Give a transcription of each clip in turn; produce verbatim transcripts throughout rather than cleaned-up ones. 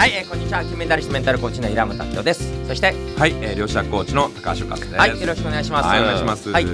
はい、えー、こんにちは。金メダリストメンタルコーチの平本達夫です。そしてはい、えー、両者コーチの高橋勝です。はい、よろしくお願いします。はい、お願いします。はい、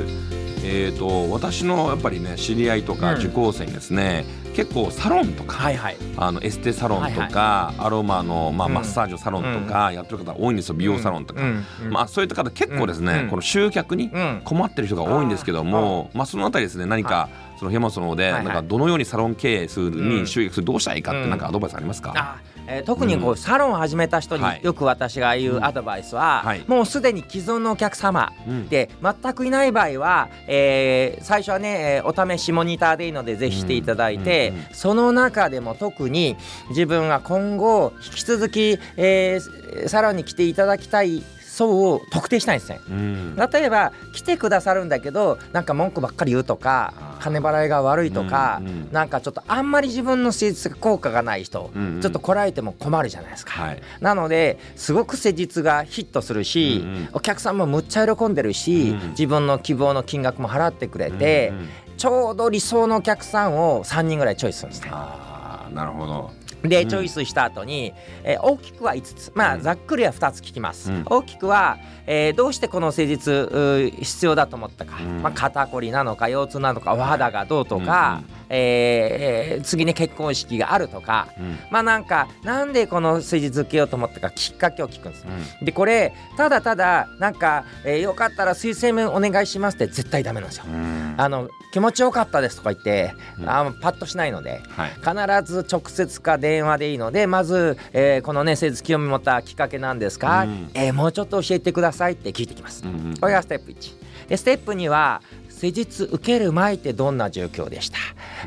えーと私のやっぱりね知り合いとか受講生ですね、うん、結構サロンとか、はいはい、あのエステサロンとか、はいはい、アロマの、まあ、マッサージサロンとかやってる方多いんですよ、美容サロンとか、うんうん、まあ、そういった方結構ですね、うん、この集客に困ってる人が多いんですけども、うん、まあ、そのあたりですね、何か、はい、その平本さんの方で、はいはい、なんかどのようにサロン経営するに集客する、うん、どうしたらいいかってなんかアドバイスありますか？あ、えー、特にこう、うん、サロンを始めた人によく私が言うアドバイスは、はい、もうすでに既存のお客様で全くいない場合は、うん、えー、最初はねお試しモニターでいいのでぜひしていただいて、うんうんうん、その中でも特に自分が今後引き続き、えー、サロンに来ていただきたい層を特定したいんですね、うん、例えば来てくださるんだけどなんか文句ばっかり言うとか金払いが悪いとか、うんうん、なんかちょっとあんまり自分の施術が効果がない人、うんうん、ちょっとこらえても困るじゃないですか、はい、なのですごく施術がヒットするし、うんうん、お客さんもむっちゃ喜んでるし、うん、自分の希望の金額も払ってくれて、うんうん、ちょうど理想のお客さんをさんにんぐらいチョイスするんですね。あー、なるほど。でチョイスした後に、うん、えー、大きくはいつつ、まあ、ざっくりはふたつ聞きます、うん、大きくは、えー、どうしてこの施術必要だと思ったか、うん、まあ、肩こりなのか腰痛なのかお肌がどうとか、うんうん、えー、次ね結婚式があるとか、うん、まあなんかなんでこの施術受けようと思ったかきっかけを聞くんです、うん、でこれただただなんか、えー、よかったら推薦お願いしますって絶対ダメなんですよ、うん、あの気持ちよかったですとか言って、うん、あパッとしないので、はい、必ず直接か電話でいいのでまず、えー、このね施術興味持ったきっかけなんですか、うん、えー、もうちょっと教えてくださいって聞いてきます、うんうん、これがステップいちで、ステップには施術受ける前ってどんな状況でした、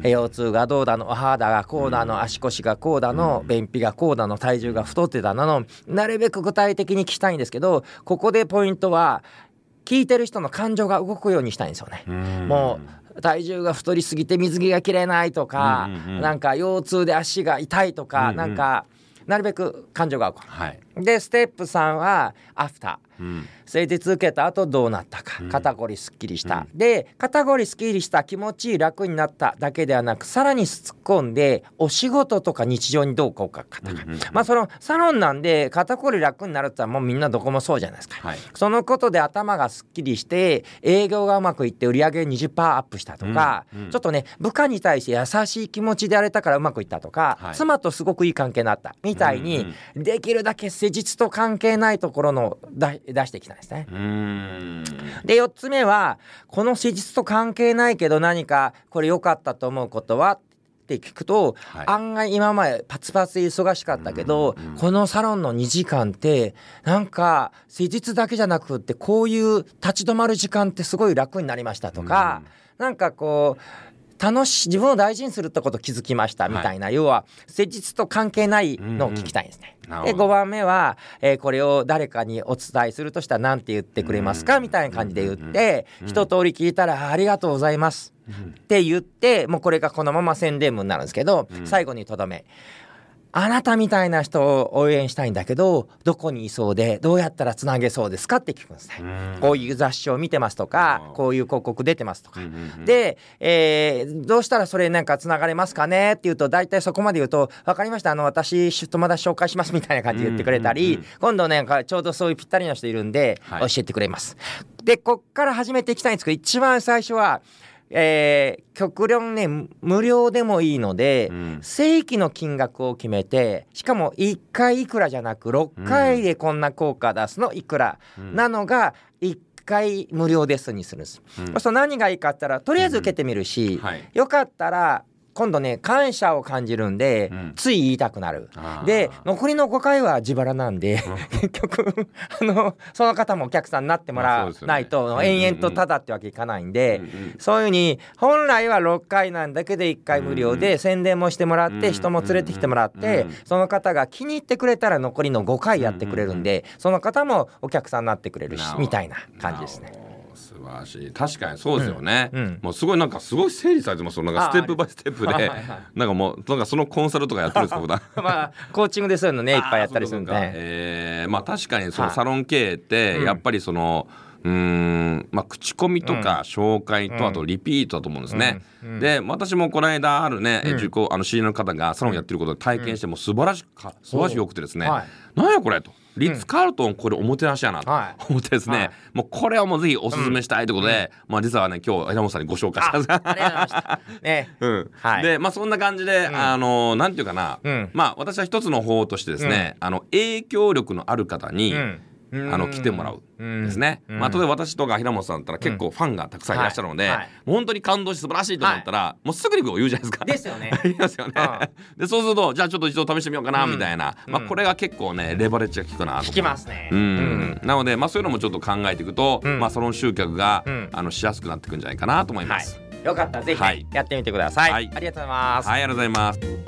うん、腰痛がどうだの、お肌がこうだの、うん、足腰がこうだの、うん、便秘がこうだの、体重が太ってたなの、なるべく具体的に聞きたいんですけど、ここでポイントは聞いてる人の感情が動くようにしたいんですよね、うん、もう体重が太りすぎて水着が着れないとか、うんうん、なんか腰痛で足が痛いとか、うんうん、なんかなるべく感情が動く、はい、でステップさんはアフター、うん、施術受けた後どうなったか、肩こりすっきりした、うん、で肩こりすっきりした気持ちいい楽になっただけではなくさらに突っ込んでお仕事とか日常にどう効果があったか、うんうんうん、まあそのサロンなんで肩こり楽になるってのはもうみんなどこもそうじゃないですか、はい、そのことで頭がすっきりして営業がうまくいって売り上げ にじゅっパーセント アップしたとか、うんうん、ちょっとね部下に対して優しい気持ちでやれたからうまくいったとか、はい、妻とすごくいい関係になったみたいに、うんうん、できるだけ施術と関係ないところのだ出してきたんですね。うーんでよっつめはこの施術と関係ないけど何かこれ良かったと思うことはって聞くと、はい、案外今までパツパツ忙しかったけどこのサロンのにじかんってなんか施術だけじゃなくってこういう立ち止まる時間ってすごい楽になりましたとか、なんかこう楽しい自分を大事にするってこと気づきましたみたいな、はい、要は施術と関係ないのを聞きたいんですね、うんうん、でごばんめは、えー、これを誰かにお伝えするとしたら何て言ってくれますか、うん、みたいな感じで言って、うん、一通り聞いたらありがとうございます、うん、って言って、もうこれがこのまま宣伝文になるんですけど、うん、最後にとどめ、あなたみたいな人を応援したいんだけどどこにいそうでどうやったらつなげそうですかって聞くんですね。こういう雑誌を見てますとかこういう広告出てますとか、うんうんうん、で、えー、どうしたらそれなんかつながれますかねって言うと大体そこまで言うと分かりました、あの私友達紹介しますみたいな感じで言ってくれたり、うんうんうん、今度ねちょうどそういうぴったりの人いるんで、はい、教えてくれます。でこっから始めていきたいんですけど、一番最初はえー、極論ね無料でもいいので、うん、正規の金額を決めて、しかもいっかいいくらじゃなくろっかいでこんな効果出すのいくら、うん、なのがいっかい無料ですにするんです、うん、そうすると何がいいかって言ったらとりあえず受けてみるし、うんはい、よかったら今度ね感謝を感じるんで、うん、つい言いたくなる。で残りのごかいは自腹なんで、うん、結局あのその方もお客さんになってもらわないと、まあね、延々とタダってわけいかないんで、うんうん、そういう風に本来はろっかいなんだけどいっかい無料で宣伝もしてもらって、うん、人も連れてきてもらって、うん、その方が気に入ってくれたら残りのごかいやってくれるんで、うん、その方もお客さんになってくれるしみたいな感じですね。素晴らしい。確かにそうですよね、うんうん、もうすごいなんかすごい整理されてます。なんかステップバイステップで、はいはい、なんかもうなんかそのコンサルとかやってるんですか普段まあコーチングでそういうのねいっぱいやったりするんで、えー、まあ確かにそのサロン経営ってやっぱりその、はいうーん、まあ、口コミとか紹介と、うん、あとリピートだと思うんですね、うんうん、で私もこの間あるね、うん、受講あの知り合いの方がサロンやってることを体験して、うん、もう素晴らしく素晴らしくよくてですね、はい、なんやこれと、リッツカールトンこれおもてなしやなと思ってですね、はいはい、もうこれをもうぜひおすすめしたいということで、うん、まあ、実はね今日平本さんにご紹介したんですが、ありがとうございましたね、うんはい、でまあそんな感じで、うん、あのなんていうかな、うん、まあ私は一つの方としてですね、うん、あの影響力のある方に、うん、あの来てもらうですね、うん、まあ、例えば私とか平本さんだったら結構ファンがたくさんいらっしゃるので、うんはいはい、本当に感動して素晴らしいと思ったら、はい、もうすぐにこう言うじゃないですか。ですよね。言いますよね、うん、でそうするとじゃあちょっと一度試してみようかなみたいな、うん、まあ、これが結構ねレバレッジが効くなと、効きますね、うんうん、なので、まあ、そういうのもちょっと考えていくと、うん、まあ、サロン集客が、うん、あのしやすくなってくんじゃないかなと思います、はい、よかったらぜひ、ね、はい、やってみてください、はい、ありがとうございます。はい、ありがとうございます。